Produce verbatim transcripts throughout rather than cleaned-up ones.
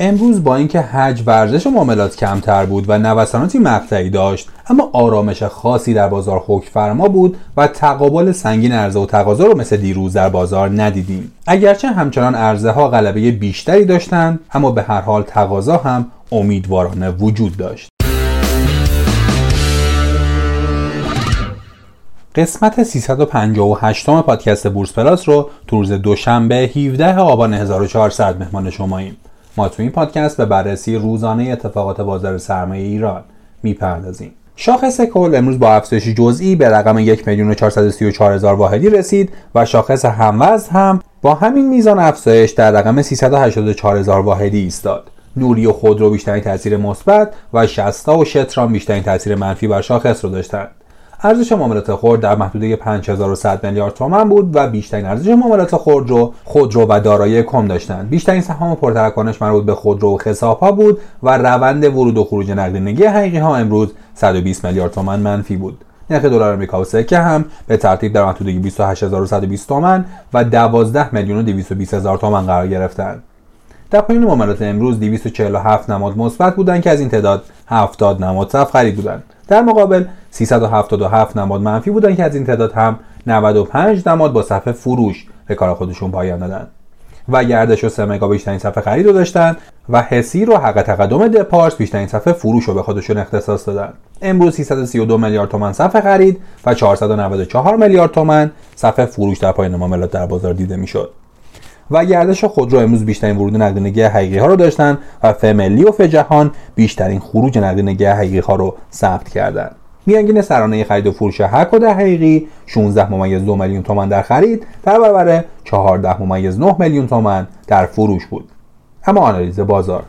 امروز با اینکه حج ورزش و معاملات کمتر بود و نوساناتی مقطعی داشت، اما آرامش خاصی در بازار حکمفرما بود و تقابل سنگین عرضه و تقاضا رو مثل دیروز در بازار ندیدیم. اگرچه همچنان عرضه ها غلبه بیشتری داشتند، اما به هر حال تقاضا هم امیدوارانه وجود داشت. قسمت سیصد و پنجاه و هشت پادکست بورس پلاس رو تو روز دوشنبه هفدهم آبان هزار و چهارصد مهمان شماییم. ما تو این پادکست به بررسی روزانه اتفاقات بازار سرمایه ایران میپردازیم. شاخص کل امروز با افزایش جزئی به رقم یک میلیون و چهارصد و سی و چهار هزار واحدی رسید و شاخص هم وزن هم با همین میزان افزایش در رقم سیصد و هشتاد و چهار هزار واحدی ایستاد. نوری و خودرو بیشترین تاثیر مثبت و شستا و شتران بیشترین تاثیر منفی بر شاخص رو داشتند. ارزش معاملات خرد در محدوده پنج هزار و صد میلیارد تومان بود و بیشترین ارزش معاملات خرد رو خودرو و دارایی کم داشتند. بیشترین سهام پرتراکنش مربوط به خودرو و خساپا بود و روند ورود و خروج نقدینگی حقیقی ها امروز صد و بیست میلیارد تومان منفی بود. نرخ دلار آمریکا و سکه هم به ترتیب در محدوده بیست و هشت هزار و صد و بیست تومان و دوازده میلیون و دویست و بیست هزار تومان قرار گرفتند. در پایین معاملات امروز دویست و چهل و هفت نماد مثبت بودند که از این تعداد هفتاد نماد صف خرید بودند. در مقابل سیصد و هفتاد و هفت نماد منفی بودند که از این تعداد هم نود و پنج نماد با صف فروش به کار خودشون پایان دادند. و گردش و سمگا بیشترین صف خرید رو داشتن و حسیر و حق تقدم دپارس بیشترین صف فروش رو به خودشون اختصاص دادن. امروز سیصد و سی و دو میلیارد تومان صف خرید و چهارصد و نود و چهار میلیارد تومان صف فروش در پایین معاملات در بازار دیده میشد. و گردش خودرو امروز بیشترین ورود نقدینگی حقیقی ها رو داشتن و فملی و ف جهان بیشترین خروج نقدینگی حقیقی ها رو ثبت کردند. میانگین سرانه خرید و فروش حقیقی حقیقی شانزده ممیز دو میلیون تومان در خرید در برابر چهارده ممیز نه میلیون تومان در فروش بود. اما آنالیز بازار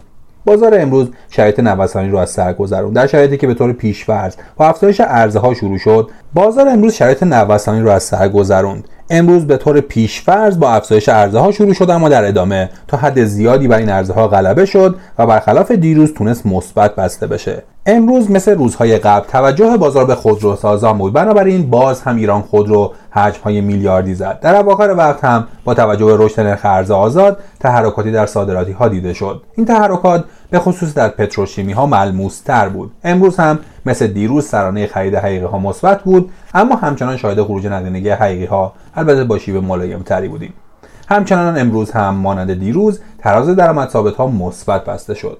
بازار امروز شرایط نوسانی رو از سر گذروند. در شرایطی که به طور پیش‌فرض با افزایش عرضه ها شروع شد، بازار امروز شرایط نوسانی رو از سر گذروند. امروز به طور پیش‌فرض با افزایش عرضه ها شروع شد، اما در ادامه تا حد زیادی بر این عرضه ها غلبه شد و برخلاف دیروز تونست مثبت بسته بشه. امروز مثل روزهای قبل توجه بازار به خودروسازان بود، بنابراین باز هم ایران خودرو حجم‌های میلیاردی زد. در اواخر وقت هم با توجه به رشد نرخ ارز آزاد تحرکاتی در صادراتی ها دیده شد. این تحرکات به خصوص در پتروشیمی ها ملموس تر بود. امروز هم مثل دیروز سرانه خرید حقیقی ها مثبت بود، اما همچنان شاهد خروج نقدینگی حقیقی ها البته با شیوه ملایم تری بودیم. همچنان امروز هم مانند دیروز تراز درآمد ثابت ها مثبت بسته شد.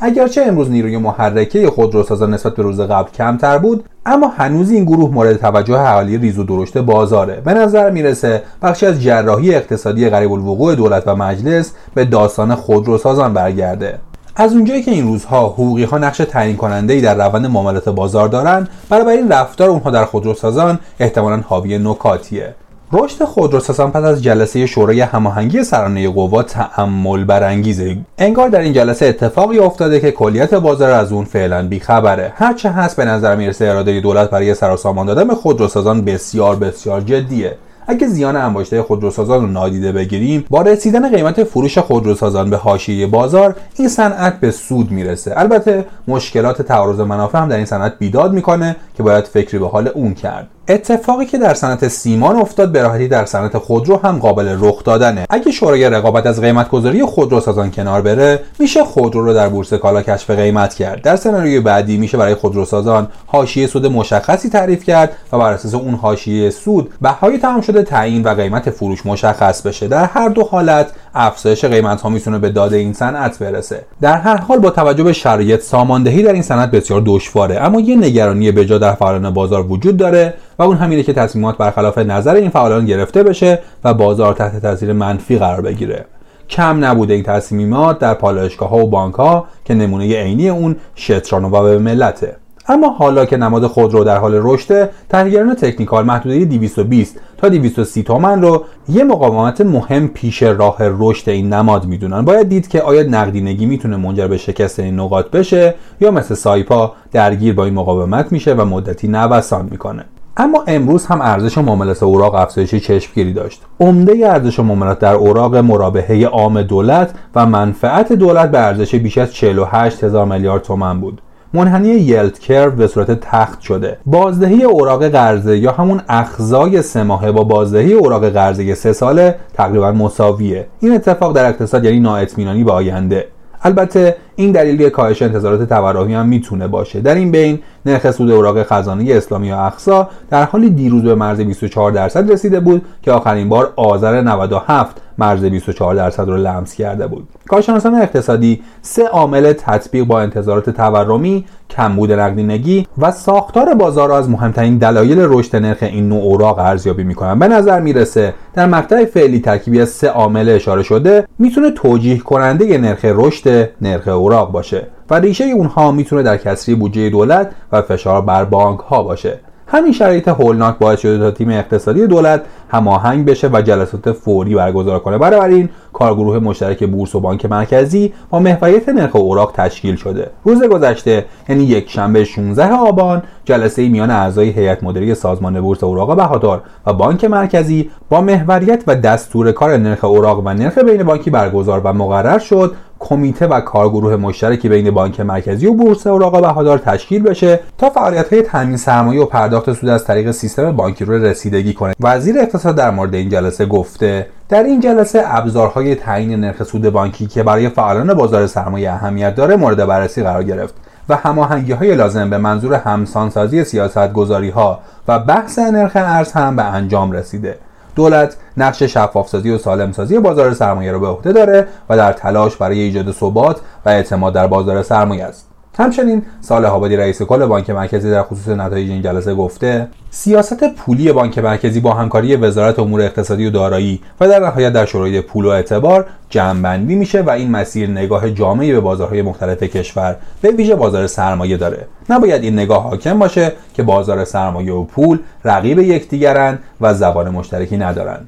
اگرچه امروز نیروی محرکه خودروسازان نسبت به روز قبل کمتر بود، اما هنوز این گروه مورد توجه حوالی ریز و درشت بازاره. به نظر میرسه بخشی از جراحی اقتصادی قریب الوقوع دولت و مجلس به داستان خودروسازان برگرده. از اونجایی که این روزها حقوقی ها نقش تعیین کننده ای در روند معاملات بازار دارن، برای این رفتار اونها در خودروسازان احتمالاً حاوی نکاتیه. رشد خودروسازان پس از جلسه شورای هماهنگی سرانه قوا تأمل برانگیزه. انگار در این جلسه اتفاقی افتاده که کلیت بازار از اون فعلا بیخبره. هرچه هست به نظر میرسه اراده دولت برای سرسامان دادن به خودروسازان بسیار بسیار جدیه. اگه زیان انباشته خودروسازان رو نادیده بگیریم، با رسیدن قیمت فروش خودروسازان به حاشیه بازار این صنعت به سود میرسه. البته مشکلات تعارض منافع هم در این صنعت بیداد میکنه که باید فکری به حال اون کرد. اتفاقی که در صنعت سیمان افتاد به راحتی در صنعت خودرو هم قابل رخ دادنه. اگه شورای رقابت از قیمت‌گذاری خودروسازان کنار بره، میشه خودرو رو در بورس کالا کشف قیمت کرد. در سناریوی بعدی میشه برای خودروسازان حاشیه سود مشخصی تعریف کرد و بر اساس اون حاشیه سود بهای تمام شده تعیین و قیمت فروش مشخص بشه. در هر دو حالت افزایش قیمت‌ها میتونه به داده این صنعت برسه. در هر حال با توجه به شرایط ساماندهی در این صنعت بسیار دشواره، اما یه نگرانی بجا در فعالان بازار وجود داره و اون همینه که تصمیمات برخلاف نظر این فعالان گرفته بشه و بازار تحت تاثیر منفی قرار بگیره. کم نبوده این تصمیمات در پالایشگاه‌ها و بانک‌ها که نمونه عینی اون شتران و به ملته. اما حالا که نماد خودرو در حال رشد، تحلیلگران تکنیکال محدوده دویست و بیست تا دویست و سی تومان رو یه مقاومت مهم پیش راه رشد این نماد میدونن. باید دید که آیا نقدینگی میتونه منجر به شکست این نقاط بشه یا مثل سایپا درگیر با این مقاومت میشه و مدتی نوسان میکنه. اما امروز هم ارزش معاملات اوراق افزایشی چشمگیری داشت. عمده ارزش معاملات در اوراق مرابحه عام دولت و منفعت دولت به ارزش بیش از چهل و هشت هزار میلیارد تومان بود. منحنی یلد کرو به صورت تخت شده. بازدهی اوراق قرضه یا همون اخزای سه ماهه با بازدهی اوراق قرضه سه ساله تقریبا مساویه. این اتفاق در اقتصاد یعنی نااطمینانی به آینده. البته این دلیلی کاهش انتظارات تورمی هم میتونه باشه. در این بین نرخ سود اوراق خزانه اسلامی و اقصا در حالی دیروز به مرز بیست و چهار درصد رسیده بود که آخرین بار آذر نود و هفت مرز بیست و چهار درصد رو لمس کرده بود. کارشناسان اقتصادی سه عامل تطبیق با انتظارات تورمی، کمبود نقدینگی و ساختار بازار از مهمترین دلایل رشد نرخ این نوع اوراق ارزیابی میکنن. به نظر میرسه در مقطع فعلی ترکیبی از سه عامل اشاره شده میتونه توجیه کننده نرخ رشد نرخ اوراق باشه و ریشه اونها میتونه در کسری بودجه دولت و فشار بر بانک ها باشه. همین شرایط هولناک باعث شده تا تیم اقتصادی دولت هماهنگ بشه و جلسات فوری برگزار کنه. برای این کارگروه مشترک بورس و بانک مرکزی با محوریت نرخ اوراق تشکیل شده. روز گذشته یعنی یک شنبه شانزدهم آبان جلسه میان اعضای هیئت مدیره سازمان بورس اوراق بهادار و بانک مرکزی با محوریت و دستور کار نرخ اوراق و نرخ بین بانکی برگزار و مقرر شد کمیته و کارگروه مشترکی بین بانک مرکزی و بورس اوراق بهادار تشکیل بشه تا فعالیت‌های تامین سرمایه و پرداخت سود از طریق سیستم بانکی رو رسیدگی کنه. وزیر اقتصاد در مورد این جلسه گفته در این جلسه ابزارهای تعیین نرخ سود بانکی که برای فعالان بازار سرمایه اهمیت داره مورد بررسی قرار گرفت و هماهنگی‌های لازم به منظور همسانسازی سیاست‌گذاری‌ها و بحث نرخ ارز هم به انجام رسیده. دولت نقش شفافسازی و سالمسازی بازار سرمایه را به عهده داره و در تلاش برای ایجاد ثبات و اعتماد در بازار سرمایه است. همچنین صالح آبادی رئیس کل بانک مرکزی در خصوص نتایج این جلسه گفته سیاست پولی بانک مرکزی با همکاری وزارت امور اقتصادی و دارایی و در نهایت در شورای پول و اعتبار جمع‌بندی میشه و این مسیر نگاه جامعی به بازارهای مختلف کشور به ویژه بازار سرمایه داره. نباید این نگاه حاکم باشه که بازار سرمایه و پول رقیب یکدیگرن و زبان مشترکی ندارن.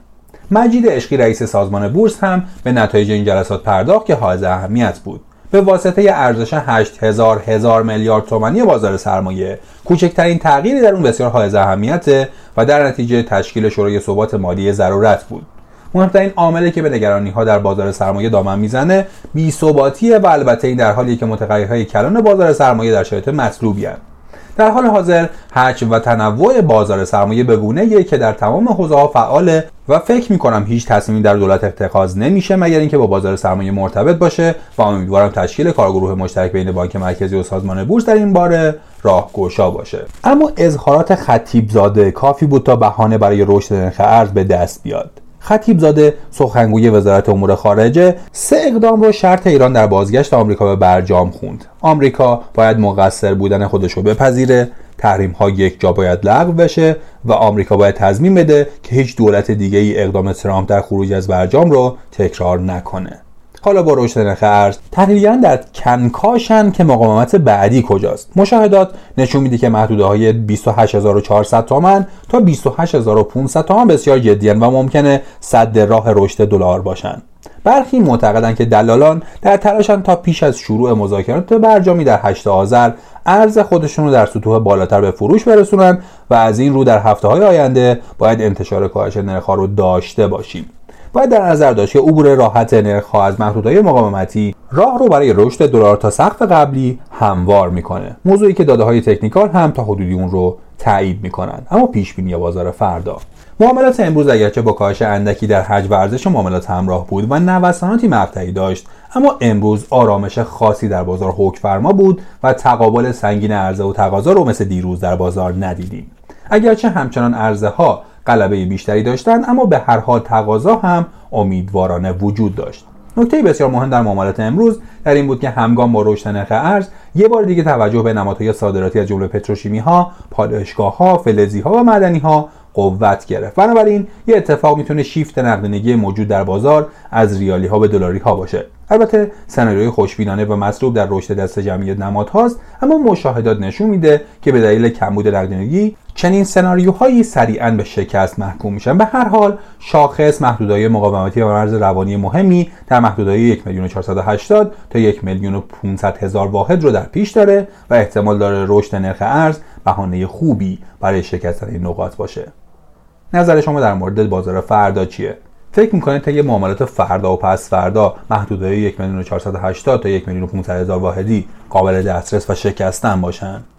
مجید اشقی رئیس سازمان بورس هم به نتایج این جلسات پرداخت که حائز اهمیت بود. به واسطه ارزش هشت هزار هزار میلیارد تومانی بازار سرمایه کوچکترین تغییری در اون بسیار حائز اهمیته و در نتیجه تشکیل شورای ثبات مالی ضرورت بود. مهمترین عاملی که به نگرانی‌ها در بازار سرمایه دامن میزنه بی‌ثباتیه و البته این در حالیه که متغیرهای کلان بازار سرمایه در شرایط مطلوبی هستند. در حال حاضر حجم و تنوع بازار سرمایه به گونه‌ای که در تمام حوزه‌ها فعاله و فکر می‌کنم هیچ تصمیمی در دولت اتخاذ نمیشه مگر اینکه با بازار سرمایه مرتبط باشه و امیدوارم تشکیل کارگروه مشترک بین بانک مرکزی و سازمان بورس در این باره راهگشا باشه. اما اظهارات خطیب زاده کافی بود تا بهانه برای رشد نرخ ارز به دست بیاد. خطیب زاده سخنگوی وزارت امور خارجه سه اقدام رو شرط ایران در بازگشت آمریکا به برجام خوند. آمریکا باید مقصر بودن خودش رو بپذیره، تحریم‌ها یک جا باید لغو بشه و آمریکا باید تضمین بده که هیچ دولت دیگه‌ای اقدام ترامپ در خروج از برجام رو تکرار نکنه. حالا با رشد نرخ ارز تحلیلگران در کنکاشن که مقاومت بعدی کجاست. مشاهدات نشون میده که محدوده‌های بیست و هشت هزار و چهارصد تومان تا بیست و هشت هزار و پانصد تومان بسیار جدیان و ممکنه سد راه رشد دلار باشن. برخی معتقدند که دلالان در تلاشن تا پیش از شروع مذاکرات برجامی در هشتم آذر ارز خودشون رو در سطوح بالاتر به فروش برسونن و از این رو در هفته‌های آینده باید انتشار کاهش نرخ‌ها رو داشته باشیم. باید در نظر داشت که عبور راحت نرخ‌ها از محدودهای مقاومتی راه رو برای رشد دلار تا سقف قبلی هموار میکنه، موضوعی که داده‌های تکنیکال هم تا حدودی اون رو تایید میکنن. اما پیشبینی بازار فردا، معاملات امروز اگرچه با کاهش اندکی در حجم و ارزش معاملات همراه بود و نوساناتی مقطعی داشت، اما امروز آرامش خاصی در بازار حکمفرما بود و تقابل سنگین عرضه و تقاضا رو مثل دیروز در بازار ندیدیم. اگرچه همچنان عرضه‌ها غلبه بیشتری داشتند، اما به هر حال تقاضا هم امیدوارانه وجود داشت. نکته بسیار مهم در معاملات امروز در این بود که همگام با رشد نرخ ارز یک بار دیگه توجه به نمادهای صادراتی از جمله پتروشیمی ها، پالایشگاه ها، فلزی ها و معدنی ها قوت گرفت. بنابراین یه اتفاق میتونه شیفت نقدینگی موجود در بازار از ریالی ها به دلاری ها باشه. البته سناریوی خوشبینانه و مطلوب در رشد دسته جمعی نماد هاست، اما مشاهدات نشون میده که به دلیل کمبود نقدینگی چنین سناریوهایی سریعاً به شکست محکوم میشن. به هر حال شاخص محدودهای مقاومتی و مرز روانی مهمی در محدودهای یک میلیون و چهارصد و هشتاد هزار تا یک میلیون و پانصد هزار واحد رو در پیش داره و احتمال داره رشد نرخ ارز بهانه خوبی برای شکستن این نقاط باشه. نظر شما در مورد بازار فردا چیه؟ فکر می‌کنید تا یه معاملات فردا و پس فردا محدودهای یک میلیون و چهارصد و هشتاد هزار تا یک میلیون و پانصد هزار واحدی قابل دسترس و شکستن باشن؟